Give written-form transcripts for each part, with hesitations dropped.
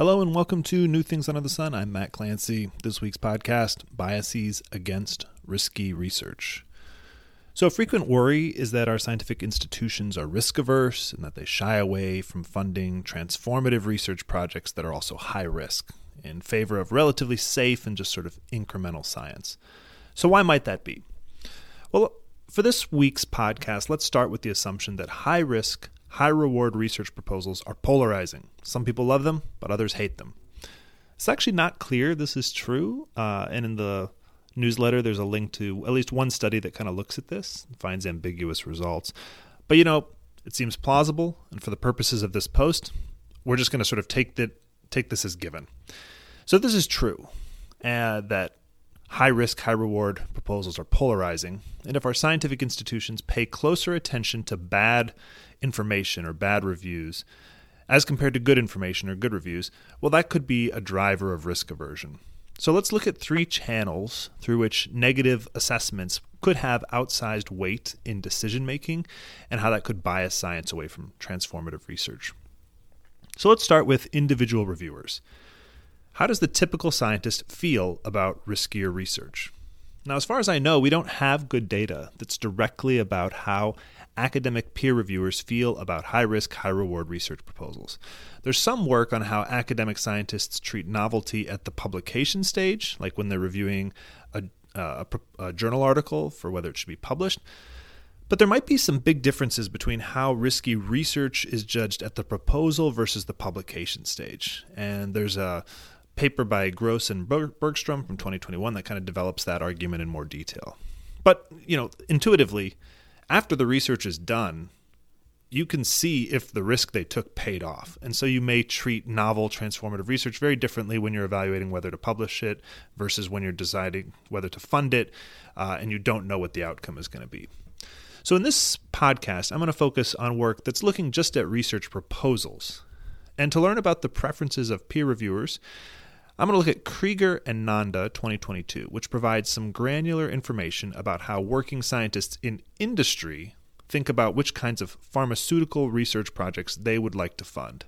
Hello and welcome to New Things Under the Sun. I'm Matt Clancy. This week's podcast, Biases Against Risky Research. So frequent worry is that our scientific institutions are risk-averse and that they shy away from funding transformative research projects that are also high risk in favor of relatively safe and just sort of incremental science. So why might that be? Well, for this week's podcast, let's start with the assumption that high-risk, high-reward research proposals are polarizing. Some people love them, but others hate them. It's actually not clear this is true, and in the newsletter there's a link to at least one study that kind of looks at this and finds ambiguous results. But, you know, it seems plausible, and for the purposes of this post, we're just going to sort of take this as given. So if this is true, that high-risk, high-reward proposals are polarizing, and if our scientific institutions pay closer attention to bad information or bad reviews as compared to good information or good reviews, well, that could be a driver of risk aversion. So let's look at three channels through which negative assessments could have outsized weight in decision-making and how that could bias science away from transformative research. So let's start with individual reviewers. How does the typical scientist feel about riskier research? Now, as far as I know, we don't have good data that's directly about how academic peer reviewers feel about high-risk, high-reward research proposals. There's some work on how academic scientists treat novelty at the publication stage, like when they're reviewing a journal article for whether it should be published. But there might be some big differences between how risky research is judged at the proposal versus the publication stage. And there's a paper by Gross and Bergstrom from 2021 that kind of develops that argument in more detail. But, you know, intuitively, after the research is done, you can see if the risk they took paid off. And so you may treat novel transformative research very differently when you're evaluating whether to publish it versus when you're deciding whether to fund it, and you don't know what the outcome is going to be. So in this podcast, I'm going to focus on work that's looking just at research proposals. And to learn about the preferences of peer reviewers, I'm going to look at Krieger and Nanda 2022, which provides some granular information about how working scientists in industry think about which kinds of pharmaceutical research projects they would like to fund.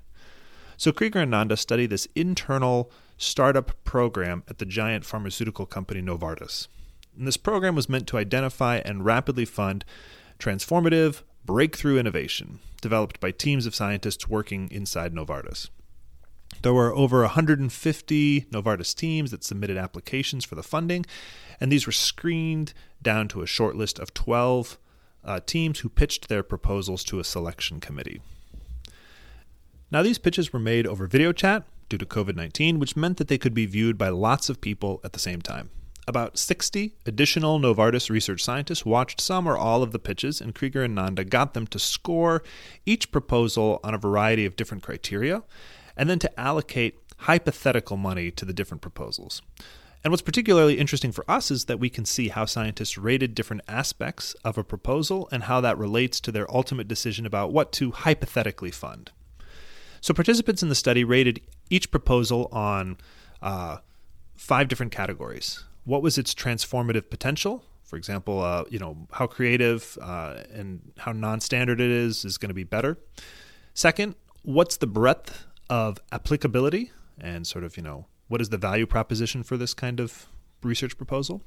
So Krieger and Nanda study this internal startup program at the giant pharmaceutical company Novartis. And this program was meant to identify and rapidly fund transformative breakthrough innovation developed by teams of scientists working inside Novartis. There were over 150 Novartis teams that submitted applications for the funding, and these were screened down to a short list of 12 teams who pitched their proposals to a selection committee. Now, these pitches were made over video chat due to COVID-19, which meant that they could be viewed by lots of people at the same time. About 60 additional Novartis research scientists watched some or all of the pitches, and Krieger and Nanda got them to score each proposal on a variety of different criteria, and then to allocate hypothetical money to the different proposals. And what's particularly interesting for us is that we can see how scientists rated different aspects of a proposal and how that relates to their ultimate decision about what to hypothetically fund. So participants in the study rated each proposal on 5 different categories. What was its transformative potential? For example, how creative and how non-standard it is going to be better. Second, what's the breadth of applicability and sort of, what is the value proposition for this kind of research proposal?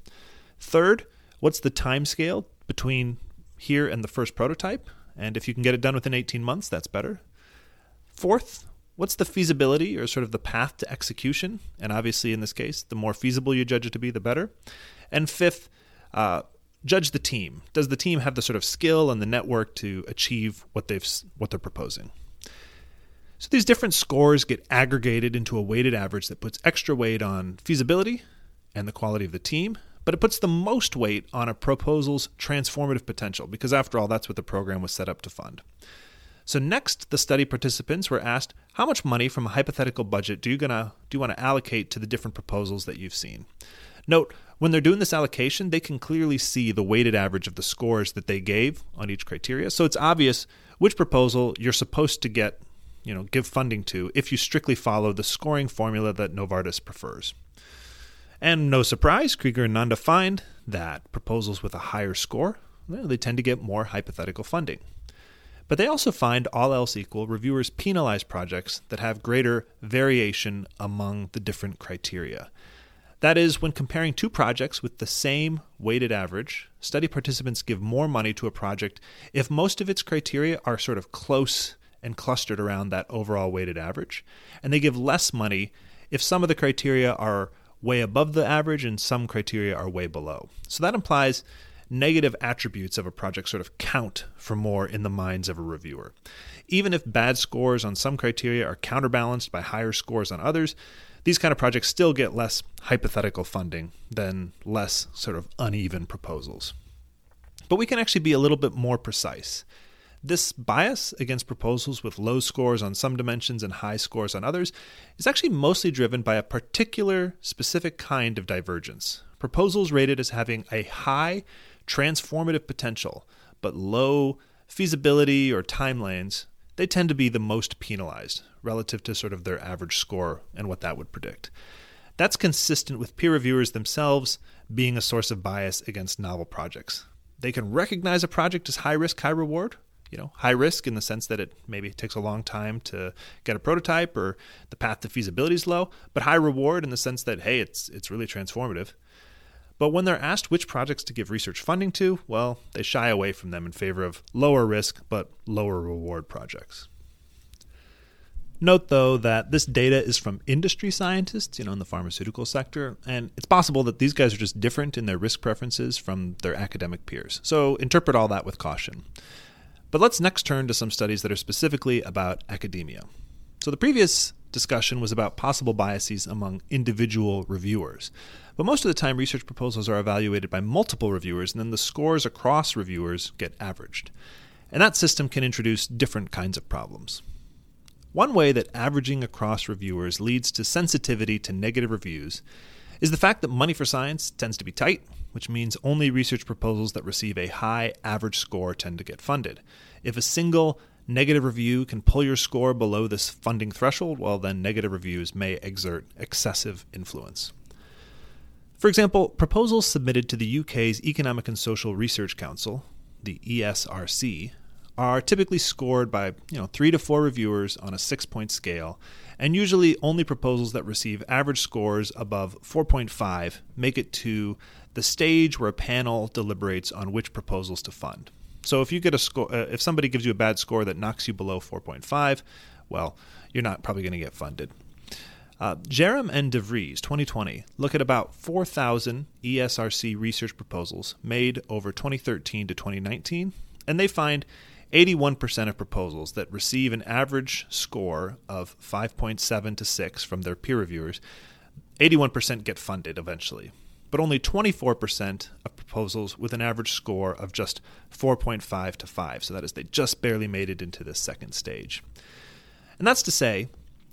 Third, what's the time scale between here and the first prototype? And if you can get it done within 18 months, that's better. Fourth, what's the feasibility or sort of the path to execution? And obviously in this case, the more feasible you judge it to be, the better. And fifth, judge the team. Does the team have the sort of skill and the network to achieve what they're proposing? So these different scores get aggregated into a weighted average that puts extra weight on feasibility and the quality of the team, but it puts the most weight on a proposal's transformative potential, because after all, that's what the program was set up to fund. So next, the study participants were asked, how much money from a hypothetical budget do you want to allocate to the different proposals that you've seen? Note, when they're doing this allocation, they can clearly see the weighted average of the scores that they gave on each criteria. So it's obvious which proposal you're supposed to give funding to if you strictly follow the scoring formula that Novartis prefers. And no surprise, Krieger and Nanda find that proposals with a higher score, they tend to get more hypothetical funding. But they also find, all else equal, reviewers penalize projects that have greater variation among the different criteria. That is, when comparing two projects with the same weighted average, study participants give more money to a project if most of its criteria are sort of close and clustered around that overall weighted average, and they give less money if some of the criteria are way above the average and some criteria are way below. So that implies negative attributes of a project sort of count for more in the minds of a reviewer. Even if bad scores on some criteria are counterbalanced by higher scores on others, these kind of projects still get less hypothetical funding than less sort of uneven proposals. But we can actually be a little bit more precise. This bias against proposals with low scores on some dimensions and high scores on others is actually mostly driven by a particular specific kind of divergence. Proposals rated as having a high transformative potential, but low feasibility or timelines, they tend to be the most penalized relative to sort of their average score and what that would predict. That's consistent with peer reviewers themselves being a source of bias against novel projects. They can recognize a project as high risk, high reward. You know, high risk in the sense that it maybe takes a long time to get a prototype or the path to feasibility is low, but high reward in the sense that, hey, it's really transformative. But when they're asked which projects to give research funding to, well, they shy away from them in favor of lower risk but lower reward projects. Note, though, that this data is from industry scientists, in the pharmaceutical sector, and it's possible that these guys are just different in their risk preferences from their academic peers. So interpret all that with caution. But let's next turn to some studies that are specifically about academia. So the previous discussion was about possible biases among individual reviewers. But most of the time, research proposals are evaluated by multiple reviewers, and then the scores across reviewers get averaged. And that system can introduce different kinds of problems. One way that averaging across reviewers leads to sensitivity to negative reviews is the fact that money for science tends to be tight, which means only research proposals that receive a high average score tend to get funded. If a single negative review can pull your score below this funding threshold, well, then negative reviews may exert excessive influence. For example, proposals submitted to the UK's Economic and Social Research Council, the ESRC, are typically scored by 3 to 4 reviewers on a 6-point scale, and usually only proposals that receive average scores above 4.5 make it to the stage where a panel deliberates on which proposals to fund. So if you get a score, if somebody gives you a bad score that knocks you below 4.5, well, you're not probably going to get funded. Jerrim and DeVries, 2020, look at about 4,000 ESRC research proposals made over 2013 to 2019, and they find 81% of proposals that receive an average score of 5.7 to 6 from their peer reviewers, 81% get funded eventually. But only 24% of proposals with an average score of just 4.5 to 5. So that is, they just barely made it into the second stage. And that's to say,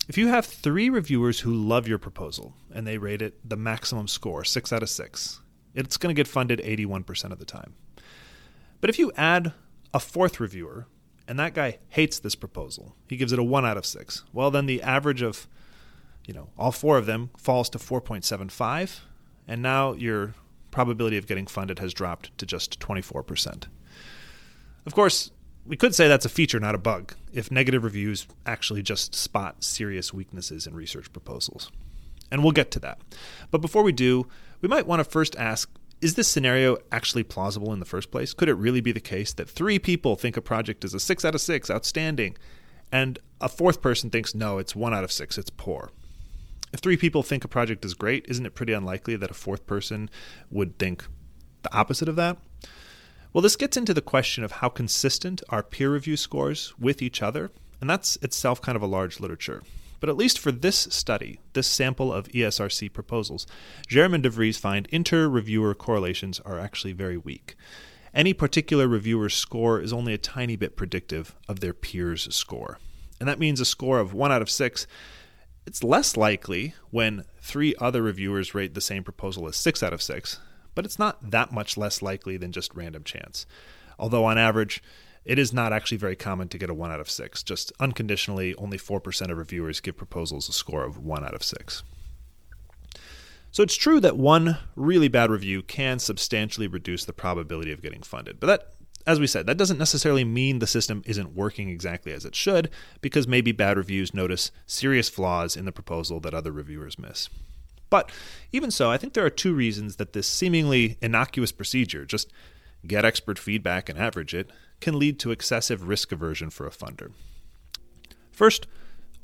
if you have 3 reviewers who love your proposal and they rate it the maximum score, 6 out of 6, it's going to get funded 81% of the time. But if you add a 4th reviewer and that guy hates this proposal, he gives it a 1 out of 6, well, then the average of all 4 of them falls to 4.75, and now your probability of getting funded has dropped to just 24%. Of course, we could say that's a feature, not a bug, if negative reviews actually just spot serious weaknesses in research proposals. And we'll get to that. But before we do, we might want to first ask, is this scenario actually plausible in the first place? Could it really be the case that 3 people think a project is a 6 out of 6, outstanding, and a 4th person thinks, no, it's 1 out of 6, it's poor? If 3 people think a project is great, isn't it pretty unlikely that a 4th person would think the opposite of that? Well, this gets into the question of how consistent are peer review scores with each other, and that's itself kind of a large literature. But at least for this study, this sample of ESRC proposals, Jerrim and DeVries find inter-reviewer correlations are actually very weak. Any particular reviewer's score is only a tiny bit predictive of their peer's score. And that means a score of 1 out of 6, it's less likely when 3 other reviewers rate the same proposal as 6 out of 6, but it's not that much less likely than just random chance. Although on average, it is not actually very common to get a 1 out of 6. Just unconditionally, only 4% of reviewers give proposals a score of 1 out of 6. So it's true that one really bad review can substantially reduce the probability of getting funded, but that As we said, that doesn't necessarily mean the system isn't working exactly as it should, because maybe bad reviews notice serious flaws in the proposal that other reviewers miss. But even so, I think there are two reasons that this seemingly innocuous procedure, just get expert feedback and average it, can lead to excessive risk aversion for a funder. First,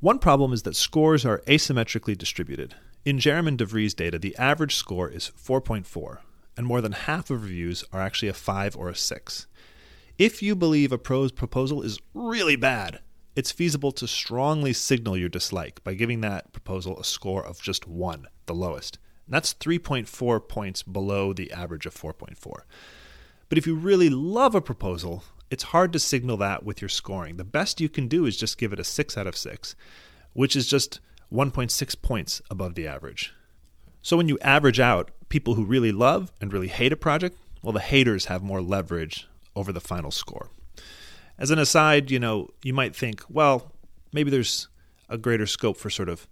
one problem is that scores are asymmetrically distributed. In Jerrim and DeVries data, the average score is 4.4, and more than half of reviews are actually a 5 or a 6. If you believe a pro's proposal is really bad, it's feasible to strongly signal your dislike by giving that proposal a score of just 1, the lowest. And that's 3.4 points below the average of 4.4. But if you really love a proposal, it's hard to signal that with your scoring. The best you can do is just give it a 6 out of 6, which is just 1.6 points above the average. So when you average out people who really love and really hate a project, well, the haters have more leverage over the final score. As an aside, you might think, well, maybe there's a greater scope for sort of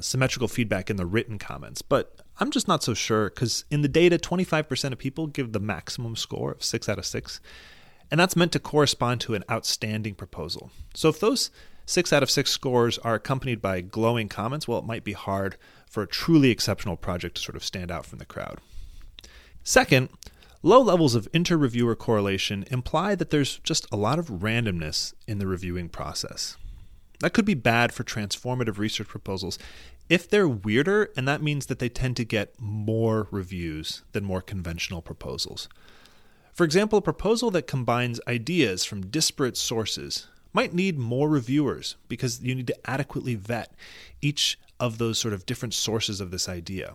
symmetrical feedback in the written comments, but I'm just not so sure, because in the data, 25% of people give the maximum score of 6 out of 6, and that's meant to correspond to an outstanding proposal. So if those 6 out of 6 scores are accompanied by glowing comments, well, it might be hard for a truly exceptional project to sort of stand out from the crowd. Second, low levels of inter-reviewer correlation imply that there's just a lot of randomness in the reviewing process. That could be bad for transformative research proposals if they're weirder, and that means that they tend to get more reviews than more conventional proposals. For example, a proposal that combines ideas from disparate sources might need more reviewers because you need to adequately vet each of those sort of different sources of this idea.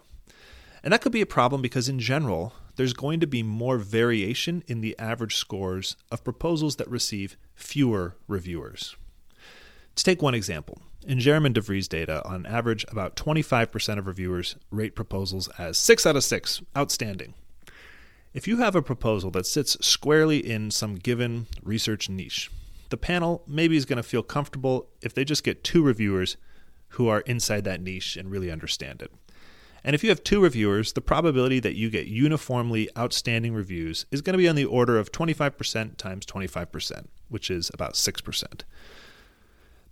And that could be a problem because in general, there's going to be more variation in the average scores of proposals that receive fewer reviewers. To take one example, in Jerrim and DeVries data, on average, about 25% of reviewers rate proposals as 6 out of 6, outstanding. If you have a proposal that sits squarely in some given research niche, the panel maybe is going to feel comfortable if they just get 2 reviewers who are inside that niche and really understand it. And if you have 2 reviewers, the probability that you get uniformly outstanding reviews is going to be on the order of 25% times 25%, which is about 6%.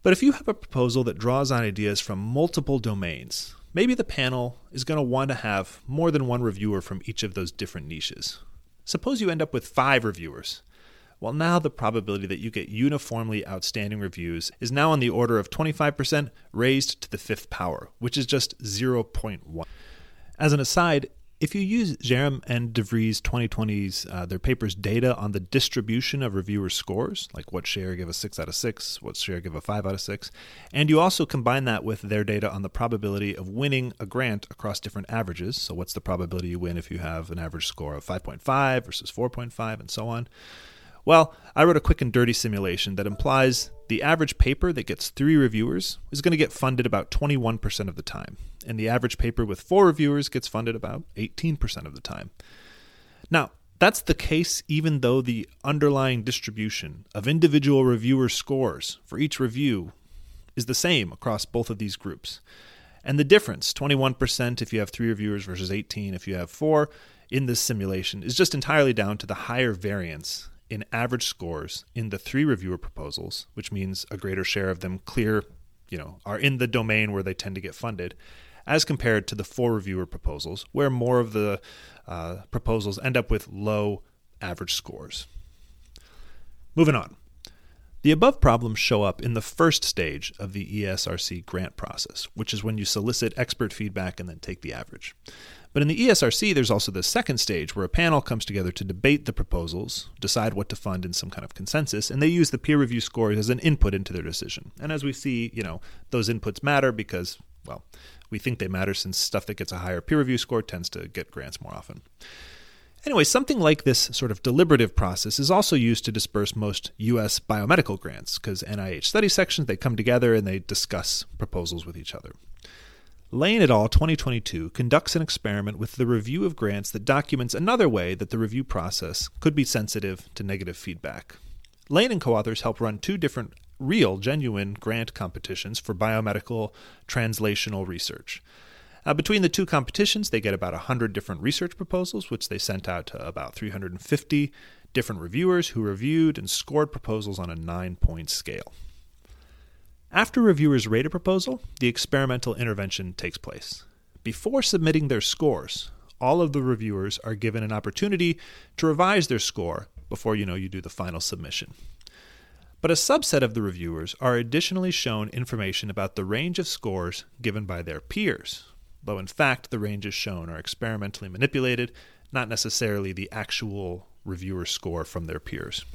But if you have a proposal that draws on ideas from multiple domains, maybe the panel is going to want to have more than one reviewer from each of those different niches. Suppose you end up with 5 reviewers. Well, now the probability that you get uniformly outstanding reviews is now on the order of 25% raised to the 5th power, which is just 0.1. As an aside, if you use Jerrim and DeVries 2020's, their paper's data on the distribution of reviewer scores, like what share give a 6 out of 6, what share give a 5 out of 6, and you also combine that with their data on the probability of winning a grant across different averages, so what's the probability you win if you have an average score of 5.5 versus 4.5 and so on. Well, I wrote a quick and dirty simulation that implies the average paper that gets 3 reviewers is going to get funded about 21% of the time, and the average paper with 4 reviewers gets funded about 18% of the time. Now, that's the case even though the underlying distribution of individual reviewer scores for each review is the same across both of these groups. And the difference, 21% if you have 3 reviewers versus 18 if you have 4 in this simulation, is just entirely down to the higher variance in average scores in the 3 reviewer proposals, which means a greater share of them are in the domain where they tend to get funded, as compared to the 4 reviewer proposals, where more of the proposals end up with low average scores. Moving on. The above problems show up in the first stage of the ESRC grant process, which is when you solicit expert feedback and then take the average. But in the ESRC, there's also the second stage where a panel comes together to debate the proposals, decide what to fund in some kind of consensus, and they use the peer review scores as an input into their decision. And as we see, those inputs matter because, well, we think they matter since stuff that gets a higher peer review score tends to get grants more often. Anyway, something like this sort of deliberative process is also used to disperse most U.S. biomedical grants because NIH study sections, they come together and they discuss proposals with each other. Lane et al. 2022 conducts an experiment with the review of grants that documents another way that the review process could be sensitive to negative feedback. Lane and co-authors help run 2 different real, genuine grant competitions for biomedical translational research. Between the 2 competitions, they get about 100 different research proposals, which they sent out to about 350 different reviewers who reviewed and scored proposals on a 9-point scale. After reviewers rate a proposal, the experimental intervention takes place. Before submitting their scores, all of the reviewers are given an opportunity to revise their score before you do the final submission. But a subset of the reviewers are additionally shown information about the range of scores given by their peers, though in fact the ranges shown are experimentally manipulated, not necessarily the actual reviewer score from their peers.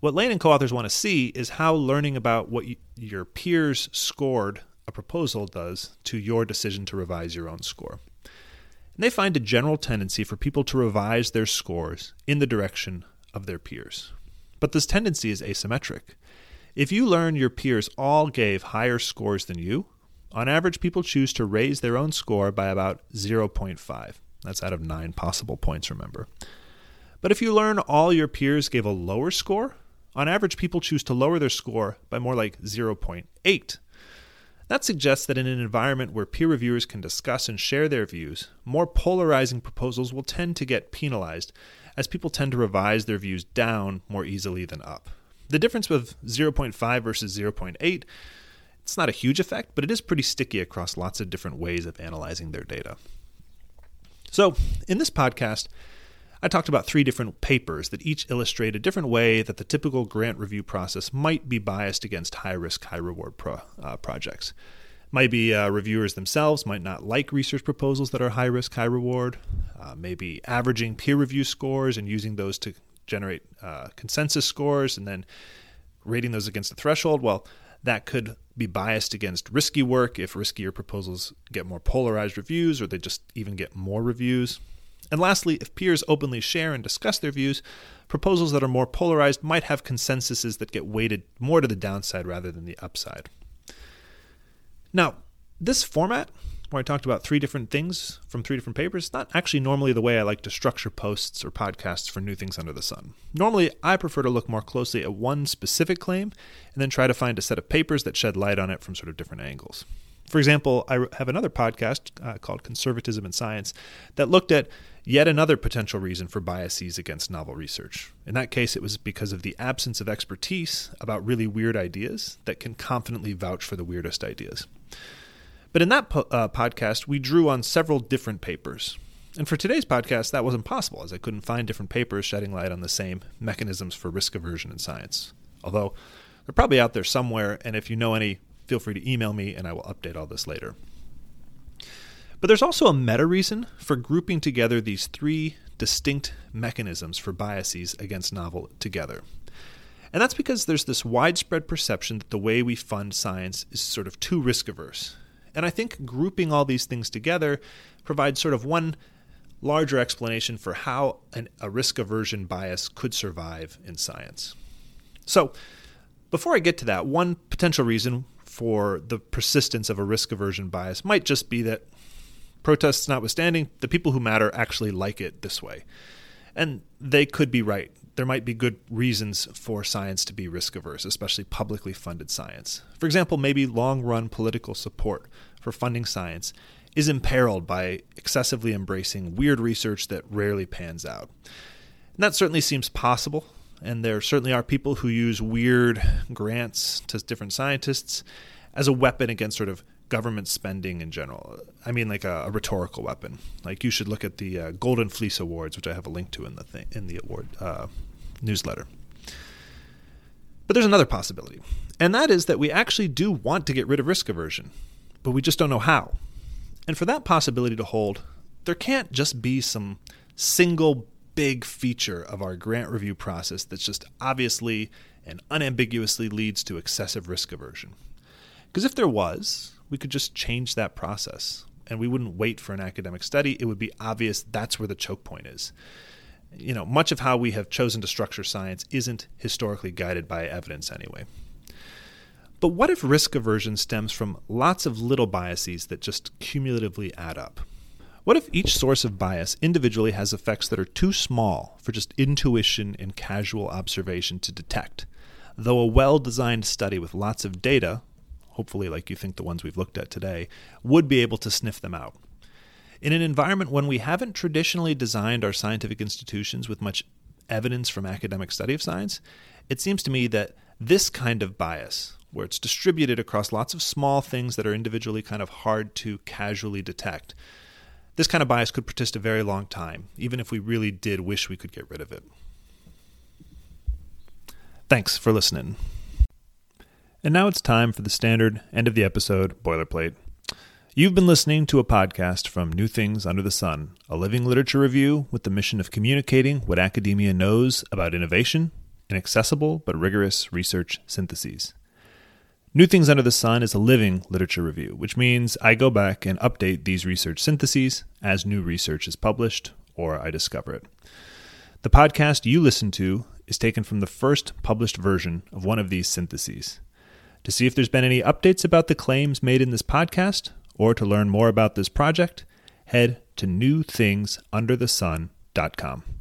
What Lane and co-authors want to see is how learning about what your peers scored a proposal does to your decision to revise your own score. And they find a general tendency for people to revise their scores in the direction of their peers. But this tendency is asymmetric. If you learn your peers all gave higher scores than you, on average people choose to raise their own score by about 0.5. That's out of 9 possible points, remember. But if you learn all your peers gave a lower score, on average people choose to lower their score by more like 0.8. That suggests that in an environment where peer reviewers can discuss and share their views, more polarizing proposals will tend to get penalized, as people tend to revise their views down more easily than up. The difference of 0.5 versus 0.8, it's not a huge effect, but it is pretty sticky across lots of different ways of analyzing their data. So, in this podcast, I talked about 3 different papers that each illustrate a different way that the typical grant review process might be biased against high-risk, high-reward projects. Maybe reviewers themselves might not like research proposals that are high-risk, high-reward. Maybe averaging peer review scores and using those to generate consensus scores and then rating those against a threshold. Well, that could be biased against risky work if riskier proposals get more polarized reviews or they just even get more reviews. And lastly, if peers openly share and discuss their views, proposals that are more polarized might have consensuses that get weighted more to the downside rather than the upside. Now, this format, where I talked about 3 different things from 3 different papers, is not actually normally the way I like to structure posts or podcasts for New Things Under the Sun. Normally, I prefer to look more closely at one specific claim and then try to find a set of papers that shed light on it from sort of different angles. For example, I have another podcast called Conservatism in Science that looked at yet another potential reason for biases against novel research. In that case, it was because of the absence of expertise about really weird ideas that can confidently vouch for the weirdest ideas. But in that podcast, we drew on several different papers. And for today's podcast, that wasn't possible, as I couldn't find different papers shedding light on the same mechanisms for risk aversion in science. Although, they're probably out there somewhere, and if you know any, feel free to email me and I will update all this later. But there's also a meta reason for grouping together these 3 distinct mechanisms for biases against novel together. And that's because there's this widespread perception that the way we fund science is sort of too risk averse. And I think grouping all these things together provides sort of one larger explanation for how a risk aversion bias could survive in science. So before I get to that, one potential reason for the persistence of a risk aversion bias might just be that, protests notwithstanding, the people who matter actually like it this way. And they could be right. There might be good reasons for science to be risk averse, especially publicly funded science. For example, maybe long-run political support for funding science is imperiled by excessively embracing weird research that rarely pans out. And that certainly seems possible. And there certainly are people who use weird grants to different scientists as a weapon against sort of government spending in general. I mean, like a rhetorical weapon. Like you should look at the Golden Fleece Awards, which I have a link to in the award newsletter. But there's another possibility, and that is that we actually do want to get rid of risk aversion, but we just don't know how. And for that possibility to hold, there can't just be some single big feature of our grant review process that's just obviously and unambiguously leads to excessive risk aversion. Because if there was, we could just change that process and we wouldn't wait for an academic study. It would be obvious that's where the choke point is. Much of how we have chosen to structure science isn't historically guided by evidence anyway. But what if risk aversion stems from lots of little biases that just cumulatively add up? What if each source of bias individually has effects that are too small for just intuition and casual observation to detect, though a well-designed study with lots of data, hopefully like you think the ones we've looked at today, would be able to sniff them out? In an environment when we haven't traditionally designed our scientific institutions with much evidence from academic study of science, it seems to me that this kind of bias, where it's distributed across lots of small things that are individually kind of hard to casually detect, this kind of bias could persist a very long time, even if we really did wish we could get rid of it. Thanks for listening. And now it's time for the standard end-of-the-episode boilerplate. You've been listening to a podcast from New Things Under the Sun, a living literature review with the mission of communicating what academia knows about innovation in accessible but rigorous research syntheses. New Things Under the Sun is a living literature review, which means I go back and update these research syntheses as new research is published or I discover it. The podcast you listen to is taken from the first published version of one of these syntheses. To see if there's been any updates about the claims made in this podcast or to learn more about this project, head to newthingsunderthesun.com.